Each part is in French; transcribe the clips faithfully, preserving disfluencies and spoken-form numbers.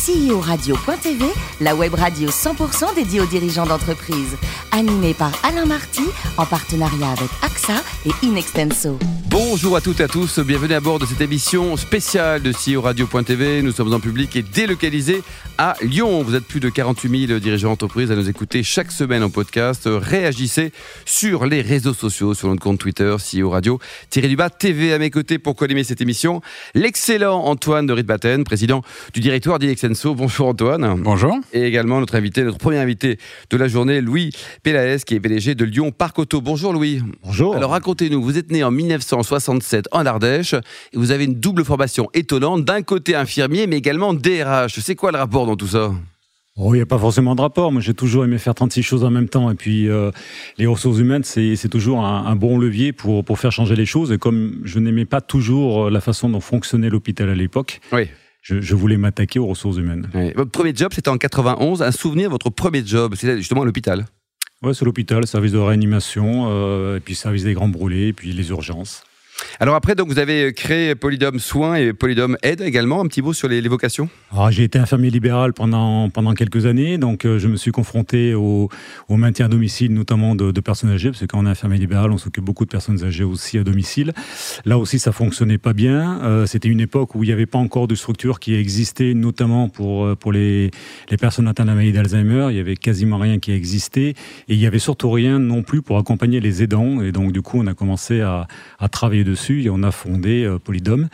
C E O Radio point T V, la web radio cent pour cent dédiée aux dirigeants d'entreprise. Animée par Alain Marty, en partenariat avec A X A et Inextenso. Bonjour à toutes et à tous, bienvenue à bord de cette émission spéciale de C E O Radio point T V. Nous sommes en public et délocalisés à Lyon. Vous êtes plus de quarante-huit mille dirigeants d'entreprise à nous écouter chaque semaine en podcast. Réagissez sur les réseaux sociaux, sur notre compte Twitter, C E O Radio-T V. À mes côtés pour co-animer cette émission, l'excellent Antoine de Ridbatten, président du directoire d'Inextenso. Bonjour Antoine. Bonjour. Et également notre invité, notre premier invité de la journée, Louis Pelaez, qui est P D G de Lyon Parc Auto. Bonjour Louis. Bonjour. Alors racontez-nous, vous êtes né en mille neuf cent soixante-sept en Ardèche et vous avez une double formation étonnante, d'un côté infirmier mais également D R H. C'est quoi le rapport dans tout ça ? Oh, il n'y a pas forcément de rapport. Moi, j'ai toujours aimé faire trente-six choses en même temps. Et puis, euh, les ressources humaines, c'est, c'est toujours un, un bon levier pour, pour faire changer les choses. Et comme je n'aimais pas toujours la façon dont fonctionnait l'hôpital à l'époque, oui. je, je voulais m'attaquer aux ressources humaines. Oui. Votre premier job, c'était en quatre-vingt-onze. Un souvenir de votre premier job, c'était justement à l'hôpital. Oui, c'est l'hôpital, service de réanimation, euh, et puis service des grands brûlés, et puis les urgences. Alors après, donc, vous avez créé Polydome Soins et Polydome Aide également. Un petit mot sur les, les vocations. Alors, j'ai été infirmier libéral pendant, pendant quelques années, donc euh, je me suis confronté au, au maintien à domicile, notamment de, de personnes âgées, parce que quand on est infirmier libéral, on s'occupe beaucoup de personnes âgées aussi à domicile. Là aussi, ça ne fonctionnait pas bien. Euh, c'était une époque où il n'y avait pas encore de structure qui existait, notamment pour, pour les, les personnes atteintes de la maladie d'Alzheimer. Il n'y avait quasiment rien qui existait, et il n'y avait surtout rien non plus pour accompagner les aidants. Et donc, du coup, on a commencé à, à travailler de dessus et on a fondé euh, Polydome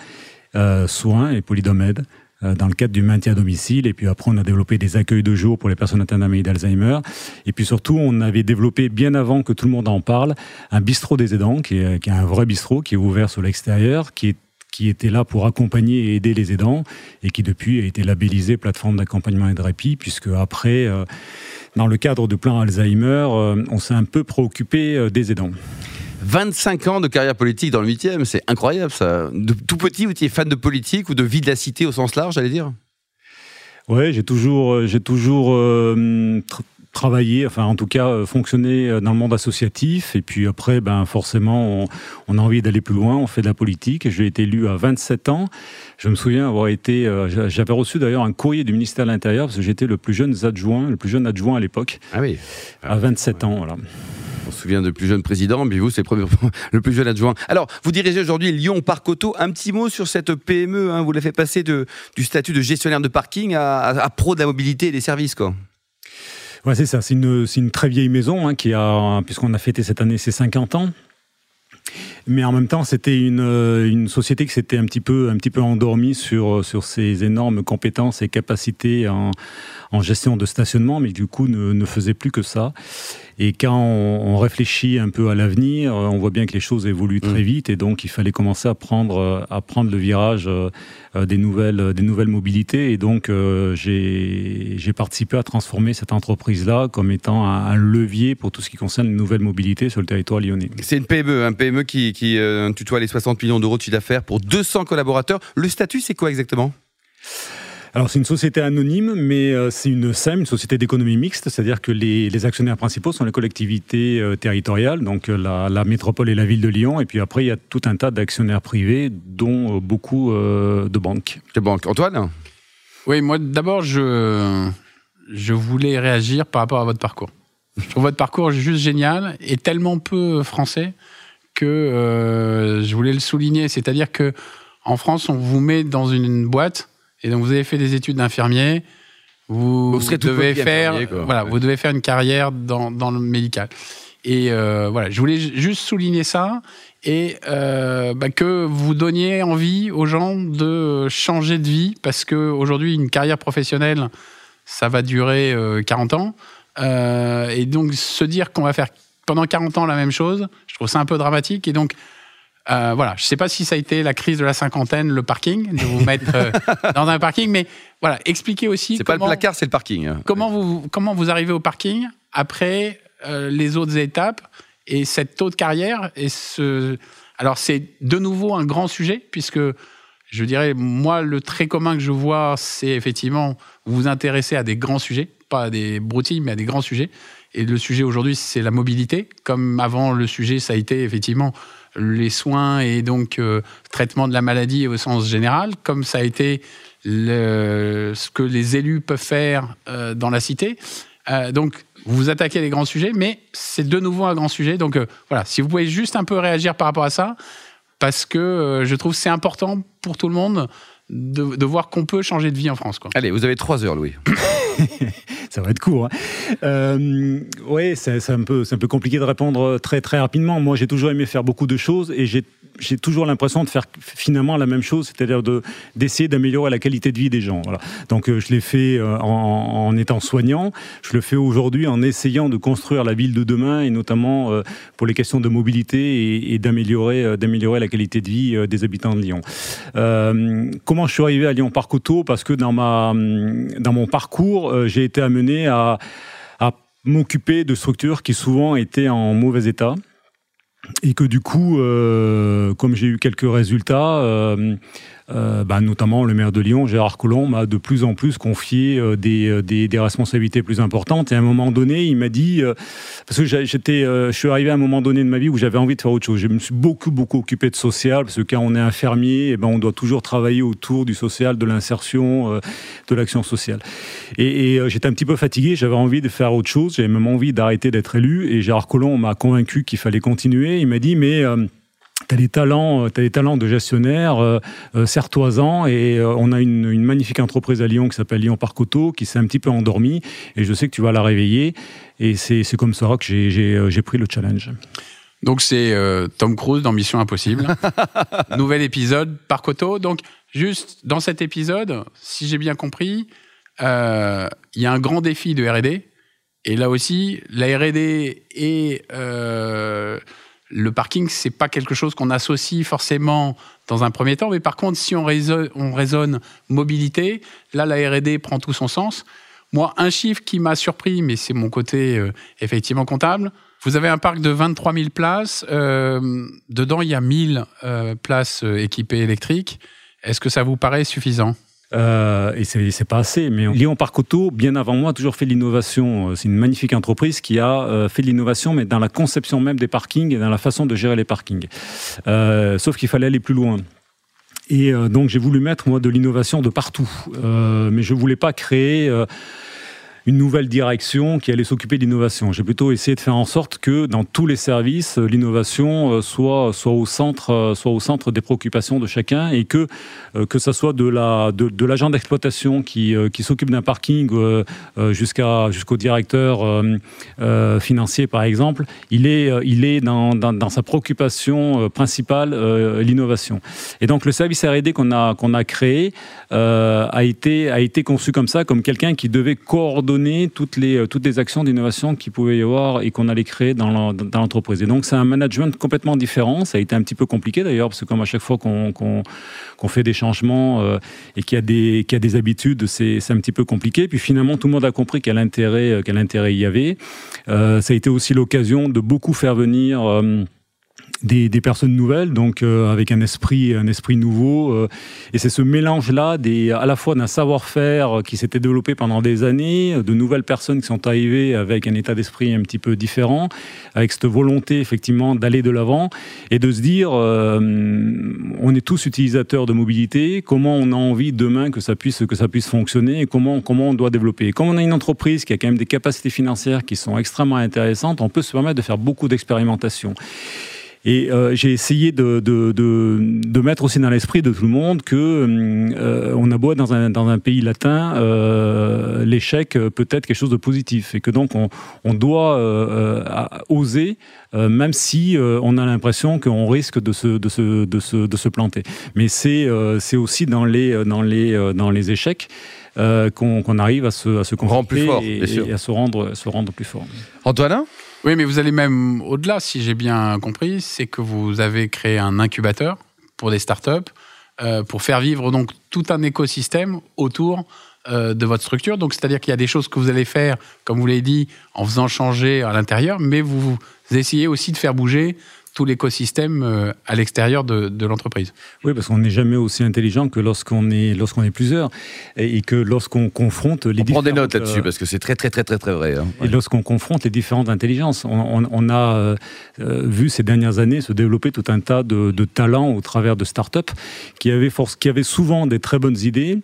euh, Soins et Polydome Aide euh, dans le cadre du maintien à domicile. Et puis après, on a développé des accueils de jour pour les personnes atteintes d'un maladie d'Alzheimer. Et puis surtout, on avait développé, bien avant que tout le monde en parle, un bistrot des aidants, qui est, qui est un vrai bistrot, qui est ouvert sur l'extérieur, qui est qui était là pour accompagner et aider les aidants, et qui depuis a été labellisé plateforme d'accompagnement et de répit, puisque après, euh, dans le cadre du plan Alzheimer, euh, on s'est un peu préoccupé euh, des aidants. vingt-cinq ans de carrière politique dans le huitième, c'est incroyable ça. De tout petit, vous étiez fan de politique ou de vie de la cité au sens large, j'allais dire ? Ouais, j'ai toujours, j'ai toujours euh, tra- travaillé, enfin en tout cas euh, fonctionné dans le monde associatif. Et puis après, ben, forcément, on, on a envie d'aller plus loin, on fait de la politique. J'ai été élu à vingt-sept ans. Je me souviens avoir été... Euh, j'avais reçu d'ailleurs un courrier du ministère de l'Intérieur, parce que j'étais le plus jeune adjoint, le plus jeune adjoint à l'époque. Ah oui. À vingt-sept ans, voilà. On se souvient de plus jeune président, puis vous, c'est le plus jeune adjoint. Alors, vous dirigez aujourd'hui Lyon Parc Auto. Un petit mot sur cette P M E, hein, vous l'avez fait passer de, du statut de gestionnaire de parking à, à, à pro de la mobilité et des services, quoi. Ouais, c'est ça. C'est une, c'est une très vieille maison, hein, qui a, puisqu'on a fêté cette année ses cinquante ans. Mais en même temps, c'était une, une société qui s'était un petit peu, un petit peu endormie sur, sur ses énormes compétences et capacités en, en gestion de stationnement, mais du coup ne, ne faisait plus que ça. Et quand on, on réfléchit un peu à l'avenir, on voit bien que les choses évoluent très vite, et donc il fallait commencer à prendre, à prendre le virage des nouvelles, des nouvelles mobilités. Et donc j'ai, j'ai participé à transformer cette entreprise-là comme étant un, un levier pour tout ce qui concerne les nouvelles mobilités sur le territoire lyonnais. C'est une P M E, un P M E qui, qui euh, tutoie les soixante millions d'euros de chiffre d'affaires pour deux cents collaborateurs. Le statut, c'est quoi exactement ? Alors, c'est une société anonyme, mais euh, c'est une S E M, une société d'économie mixte, c'est-à-dire que les, les actionnaires principaux sont les collectivités euh, territoriales, donc la, la métropole et la ville de Lyon, et puis après, il y a tout un tas d'actionnaires privés, dont euh, beaucoup euh, de banques. De banques. Antoine ? Oui, moi, d'abord, je, je voulais réagir par rapport à votre parcours. Je trouve votre parcours juste génial et tellement peu français que euh, je voulais le souligner. C'est-à-dire qu'en France, on vous met dans une boîte... Et donc, vous avez fait des études d'infirmier, vous, vous, vous, devez, faire, voilà, ouais. vous devez faire une carrière dans, dans le médical. Et euh, voilà, je voulais juste souligner ça et euh, bah, que vous donniez envie aux gens de changer de vie, parce qu'aujourd'hui, une carrière professionnelle, ça va durer euh, quarante ans. Euh, et donc, se dire qu'on va faire pendant quarante ans la même chose, je trouve ça un peu dramatique. Et donc, Euh, voilà, je ne sais pas si ça a été la crise de la cinquantaine, le parking, de vous mettre euh, dans un parking, mais voilà, expliquez aussi... C'est comment, pas le placard, c'est le parking. Comment vous, comment vous arrivez au parking après euh, les autres étapes et cette taux de carrière et ce... Alors, c'est de nouveau un grand sujet, puisque je dirais, moi, le trait commun que je vois, c'est effectivement vous vous intéresser à des grands sujets, pas à des broutilles, mais à des grands sujets. Et le sujet aujourd'hui, c'est la mobilité, comme avant le sujet, ça a été effectivement... les soins et donc euh, traitement de la maladie au sens général, comme ça a été le, ce que les élus peuvent faire euh, dans la cité. Euh, donc, vous vous attaquez à des grands sujets, mais c'est de nouveau un grand sujet. Donc, euh, voilà, si vous pouvez juste un peu réagir par rapport à ça, parce que euh, je trouve que c'est important pour tout le monde de, de voir qu'on peut changer de vie en France, quoi. Allez, vous avez trois heures, Louis. Ça va être court. Hein. Euh, oui, c'est, c'est, un peu, c'est un peu compliqué de répondre très, très rapidement. Moi, j'ai toujours aimé faire beaucoup de choses et j'ai, j'ai toujours l'impression de faire finalement la même chose, c'est-à-dire de, d'essayer d'améliorer la qualité de vie des gens. Voilà. Donc, euh, je l'ai fait en, en étant soignant. Je le fais aujourd'hui en essayant de construire la ville de demain et notamment euh, pour les questions de mobilité et, et d'améliorer, euh, d'améliorer la qualité de vie euh, des habitants de Lyon. Euh, comment je suis arrivé à Lyon Parc Auto ? Parce que dans, ma, dans mon parcours, euh, j'ai été amené À, à m'occuper de structures qui souvent étaient en mauvais état et que du coup, euh, comme j'ai eu quelques résultats, euh, euh, bah, notamment le maire de Lyon, Gérard Collomb, m'a de plus en plus confié euh, des, des, des responsabilités plus importantes. Et à un moment donné, il m'a dit, euh, parce que j'étais, euh, je suis arrivé à un moment donné de ma vie où j'avais envie de faire autre chose. Je me suis beaucoup, beaucoup occupé de social, parce que quand on est infirmier, eh ben, on doit toujours travailler autour du social, de l'insertion, euh, de l'action sociale. Et, et euh, j'étais un petit peu fatigué, j'avais envie de faire autre chose, j'avais même envie d'arrêter d'être élu, et Gérard Collomb m'a convaincu qu'il fallait continuer. Il m'a dit, mais... Euh, T'as des talents, t'as des talents de gestionnaire, euh, euh, serre-toi-en, et euh, on a une, une magnifique entreprise à Lyon qui s'appelle Lyon Parc Auto, qui s'est un petit peu endormie, et je sais que tu vas la réveiller, et c'est, c'est comme ça que j'ai, j'ai, j'ai pris le challenge. Donc c'est euh, Tom Cruise dans Mission Impossible, nouvel épisode Parc Auto. Donc juste dans cet épisode, si j'ai bien compris, euh, il y a un grand défi de R et D, et là aussi, la R et D est... Euh, Le parking, c'est pas quelque chose qu'on associe forcément dans un premier temps, mais par contre, si on raisonne, on raisonne mobilité, là, la R et D prend tout son sens. Moi, un chiffre qui m'a surpris, mais c'est mon côté euh, effectivement comptable, vous avez un parc de vingt-trois mille places, euh, dedans, il y a mille euh, places équipées électriques. Est-ce que ça vous paraît suffisant ? Euh, et c'est, c'est pas assez, mais Lyon Parc Auto, bien avant moi, a toujours fait de l'innovation. C'est une magnifique entreprise qui a euh, fait de l'innovation, mais dans la conception même des parkings et dans la façon de gérer les parkings. Euh, sauf qu'il fallait aller plus loin. Et euh, donc j'ai voulu mettre, moi, de l'innovation de partout. Euh, mais je voulais pas créer... Euh, une nouvelle direction qui allait s'occuper de l'innovation. J'ai plutôt essayé de faire en sorte que dans tous les services, l'innovation soit soit au centre, soit au centre des préoccupations de chacun, et que que ça soit de la de, de l'agent d'exploitation qui qui s'occupe d'un parking jusqu'à jusqu'au directeur financier par exemple, il est il est dans dans, dans sa préoccupation principale l'innovation. Et donc le service R et D qu'on a qu'on a créé euh, a été a été conçu comme ça, comme quelqu'un qui devait coordonner toutes les, toutes les actions d'innovation qu'il pouvait y avoir et qu'on allait créer dans, le, dans l'entreprise. Et donc, c'est un management complètement différent. Ça a été un petit peu compliqué d'ailleurs, parce que comme à chaque fois qu'on, qu'on, qu'on fait des changements euh, et qu'il y a des, qu'il y a des habitudes, c'est, c'est un petit peu compliqué. Puis finalement, tout le monde a compris quel intérêt, quel intérêt il y avait. Euh, ça a été aussi l'occasion de beaucoup faire venir... Euh, Des, des personnes nouvelles, donc euh, avec un esprit, un esprit nouveau. Euh, et c'est ce mélange-là, des, à la fois d'un savoir-faire qui s'était développé pendant des années, de nouvelles personnes qui sont arrivées avec un état d'esprit un petit peu différent, avec cette volonté, effectivement, d'aller de l'avant et de se dire, euh, on est tous utilisateurs de mobilité, comment on a envie demain que ça puisse, que ça puisse fonctionner et comment, comment on doit développer. Et comme on a une entreprise qui a quand même des capacités financières qui sont extrêmement intéressantes, on peut se permettre de faire beaucoup d'expérimentations. Et euh, j'ai essayé de, de, de, de mettre aussi dans l'esprit de tout le monde que euh, on a beau être dans un, dans un pays latin, euh, l'échec peut être quelque chose de positif. Et que donc, on, on doit euh, oser, euh, même si euh, on a l'impression qu'on risque de se, de se, de se, de se planter. Mais c'est, euh, c'est aussi dans les, dans les, dans les échecs euh, qu'on, qu'on arrive à se, à se confronter et, et à se rendre, à se rendre plus fort. Antoine ? Oui, mais vous allez même au-delà, si j'ai bien compris, c'est que vous avez créé un incubateur pour des startups, euh, pour faire vivre donc tout un écosystème autour euh, de votre structure. Donc, c'est-à-dire qu'il y a des choses que vous allez faire, comme vous l'avez dit, en faisant changer à l'intérieur, mais vous, vous essayez aussi de faire bouger tout l'écosystème à l'extérieur de, de l'entreprise. Oui, parce qu'on n'est jamais aussi intelligent que lorsqu'on est, lorsqu'on est plusieurs, et, et que lorsqu'on confronte les on différentes... On prend des notes là-dessus, euh, parce que c'est très, très, très, très, très vrai. Hein. Ouais. Et lorsqu'on confronte les différentes intelligences, on, on, on a euh, vu ces dernières années se développer tout un tas de, de talents au travers de start-up qui avaient, force, qui avaient souvent des très bonnes idées,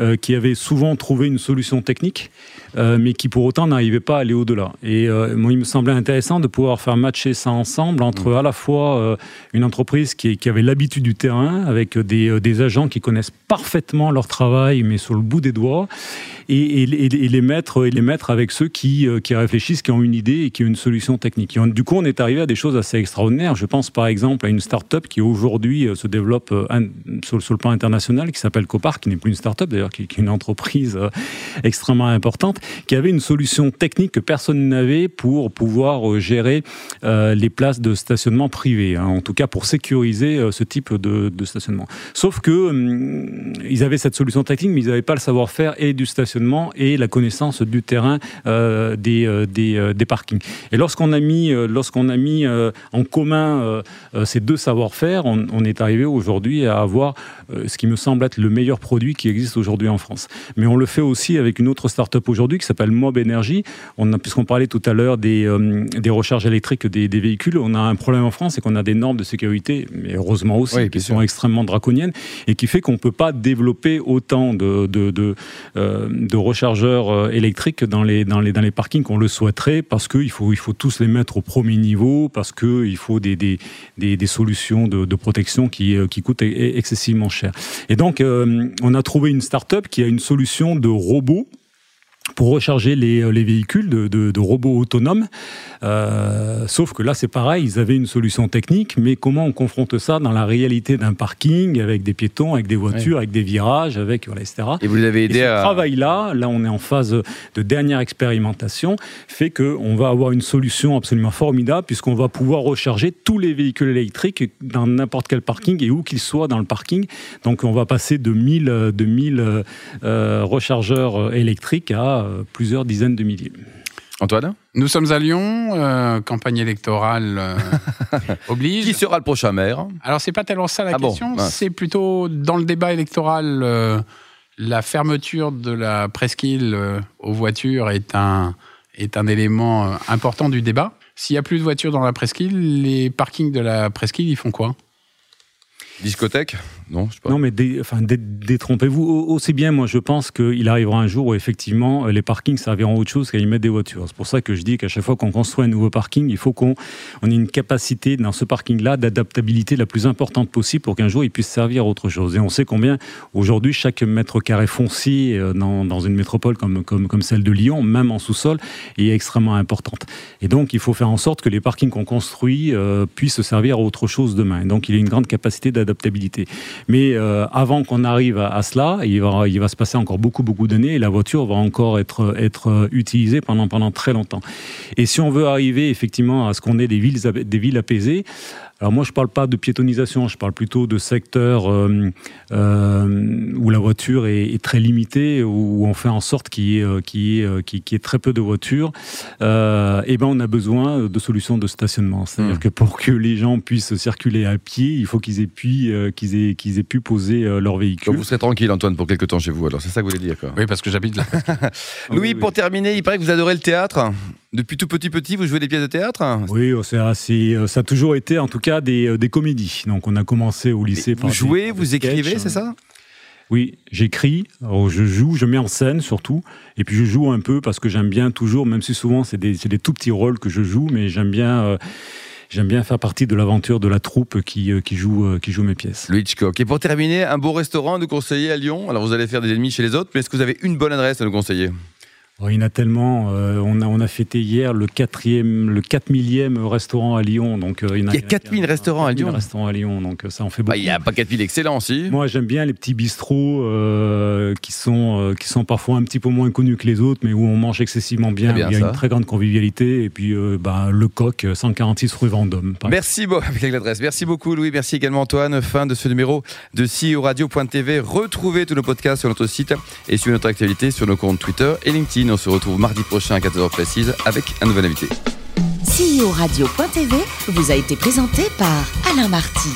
euh, qui avaient souvent trouvé une solution technique, euh, mais qui pour autant n'arrivaient pas à aller au-delà. Et euh, moi, il me semblait intéressant de pouvoir faire matcher ça ensemble entre à la fois euh, une entreprise qui, qui avait l'habitude du terrain, avec des, des agents qui connaissent parfaitement leur travail, mais sur le bout des doigts, et, et, et les mettre, et les mettre avec ceux qui, qui réfléchissent, qui ont une idée et qui ont une solution technique. Et on, du coup, on est arrivé à des choses assez extraordinaires. Je pense par exemple à une start-up qui aujourd'hui se développe sur, sur le plan international, qui s'appelle Copart, qui n'est plus une start-up d'ailleurs, qui, qui est une entreprise extrêmement importante, qui avait une solution technique que personne n'avait pour pouvoir gérer euh, les places de stationnement privées, hein, en tout cas pour sécuriser euh, ce type de, de stationnement. Sauf que hum, ils avaient cette solution technique, mais ils n'avaient pas le savoir-faire et du stationnement et la connaissance du terrain euh, des, euh, des, euh, des parkings. Et lorsqu'on a mis, euh, lorsqu'on a mis euh, en commun euh, euh, ces deux savoir-faire, on, on est arrivé aujourd'hui à avoir euh, ce qui me semble être le meilleur produit qui existe aujourd'hui en France. Mais on le fait aussi avec une autre start-up aujourd'hui qui s'appelle Mob Energy. On a, puisqu'on parlait tout à l'heure des, euh, des recharges électriques des, des véhicules, on a un problème en France, c'est qu'on a des normes de sécurité, mais heureusement aussi, oui, qui sont sûr. extrêmement draconiennes, et qui fait qu'on ne peut pas développer autant de, de, de, euh, de rechargeurs électriques dans les, dans, les, dans les parkings qu'on le souhaiterait, parce qu'il faut, il faut tous les mettre au premier niveau, parce qu'il faut des, des, des, des solutions de, de protection qui, qui coûtent excessivement cher. Et donc, euh, on a trouvé une start-up qui a une solution de robot pour recharger les, les véhicules de, de, de robots autonomes. Euh, sauf que là, c'est pareil, ils avaient une solution technique, mais comment on confronte ça dans la réalité d'un parking, avec des piétons, avec des voitures, ouais. avec des virages, avec, voilà, et cetera. Et vous l'avez aidé et ce à... travail-là, là, on est en phase de dernière expérimentation, fait qu'on va avoir une solution absolument formidable, puisqu'on va pouvoir recharger tous les véhicules électriques dans n'importe quel parking, et où qu'ils soient dans le parking. Donc, on va passer de mille, de mille euh, rechargeurs électriques à plusieurs dizaines de milliers. Antoine ? Nous sommes à Lyon, euh, campagne électorale euh, oblige. Qui sera le prochain maire ? Alors, c'est pas tellement ça la ah question, bon, c'est plutôt dans le débat électoral, euh, la fermeture de la presqu'île euh, aux voitures est un, est un élément euh, important du débat. S'il n'y a plus de voitures dans la presqu'île, les parkings de la presqu'île, ils font quoi ? Discothèque ? Non, je sais pas. Non, mais dé, enfin, dé, détrompez-vous. Aussi bien, moi, je pense qu'il arrivera un jour où, effectivement, les parkings serviront à autre chose qu'à y mettre des voitures. C'est pour ça que je dis qu'à chaque fois qu'on construit un nouveau parking, il faut qu'on on ait une capacité, dans ce parking-là, d'adaptabilité la plus importante possible pour qu'un jour, il puisse servir à autre chose. Et on sait combien, aujourd'hui, chaque mètre carré foncier dans, dans une métropole comme, comme, comme celle de Lyon, même en sous-sol, est extrêmement importante. Et donc, il faut faire en sorte que les parkings qu'on construit euh, puissent servir à autre chose demain. Et donc, il y a une grande capacité d'adaptabilité. Mais euh, avant qu'on arrive à, à cela, il va, il va se passer encore beaucoup, beaucoup d'années, et la voiture va encore être, être utilisée pendant, pendant très longtemps. Et si on veut arriver effectivement à ce qu'on ait des villes, des villes apaisées, alors moi je ne parle pas de piétonisation, je parle plutôt de secteurs euh, euh, où la voiture est, est très limitée, où on fait en sorte qu'il y ait, qu'il y ait, qu'il y ait très peu de voitures, euh, et ben on a besoin de solutions de stationnement. C'est-à-dire mmh. que pour que les gens puissent circuler à pied, il faut qu'ils aient pu, euh, qu'ils aient, qu'ils aient pu poser euh, leur véhicule. Donc vous serez tranquille Antoine pour quelques temps chez vous, alors c'est ça que vous voulez dire quoi. Oui, parce que j'habite là. Louis, oui, oui. Pour terminer, il paraît que vous adorez le théâtre. Depuis tout petit petit, vous jouez des pièces de théâtre ? Oui, c'est assez, ça a toujours été en tout cas des, des comédies. Donc on a commencé au lycée. Par vous jouez, des, par vous des écrivez, sketchs, c'est ça ? Oui, j'écris, je joue, je mets en scène surtout, et puis je joue un peu parce que j'aime bien toujours, même si souvent c'est des, c'est des tout petits rôles que je joue, mais j'aime bien... Euh, J'aime bien faire partie de l'aventure de la troupe qui, qui, joue, qui joue mes pièces. Louis Hitchcock. Et pour terminer, un beau restaurant à nous conseiller à Lyon. Alors vous allez faire des ennemis chez les autres, mais est-ce que vous avez une bonne adresse à nous conseiller ? Il y en a tellement. Euh, on, a, on a fêté hier le quatrième, le quatre millième restaurant à Lyon. Donc, euh, il y a, a quatre mille restaurants à Lyon. quatre mille restaurants à Lyon, donc ça en fait beaucoup. Il bah, n'y a pas quatre mille excellents aussi. Moi, j'aime bien les petits bistrots euh, qui sont euh, qui sont parfois un petit peu moins connus que les autres, mais où on mange excessivement bien. bien il y a ça. Une très grande convivialité. Et puis, euh, bah, le Coq, cent quarante-six rue Vendôme. Merci beaucoup. Avec l'adresse. Merci beaucoup, Louis. Merci également, Antoine. Fin de ce numéro de C E O Radio point T V. Retrouvez tous nos podcasts sur notre site et sur notre actualité sur nos comptes Twitter et LinkedIn. On se retrouve mardi prochain à quatorze heures précise avec un nouvel invité. C E O Radio point T V vous a été présenté par Alain Marty.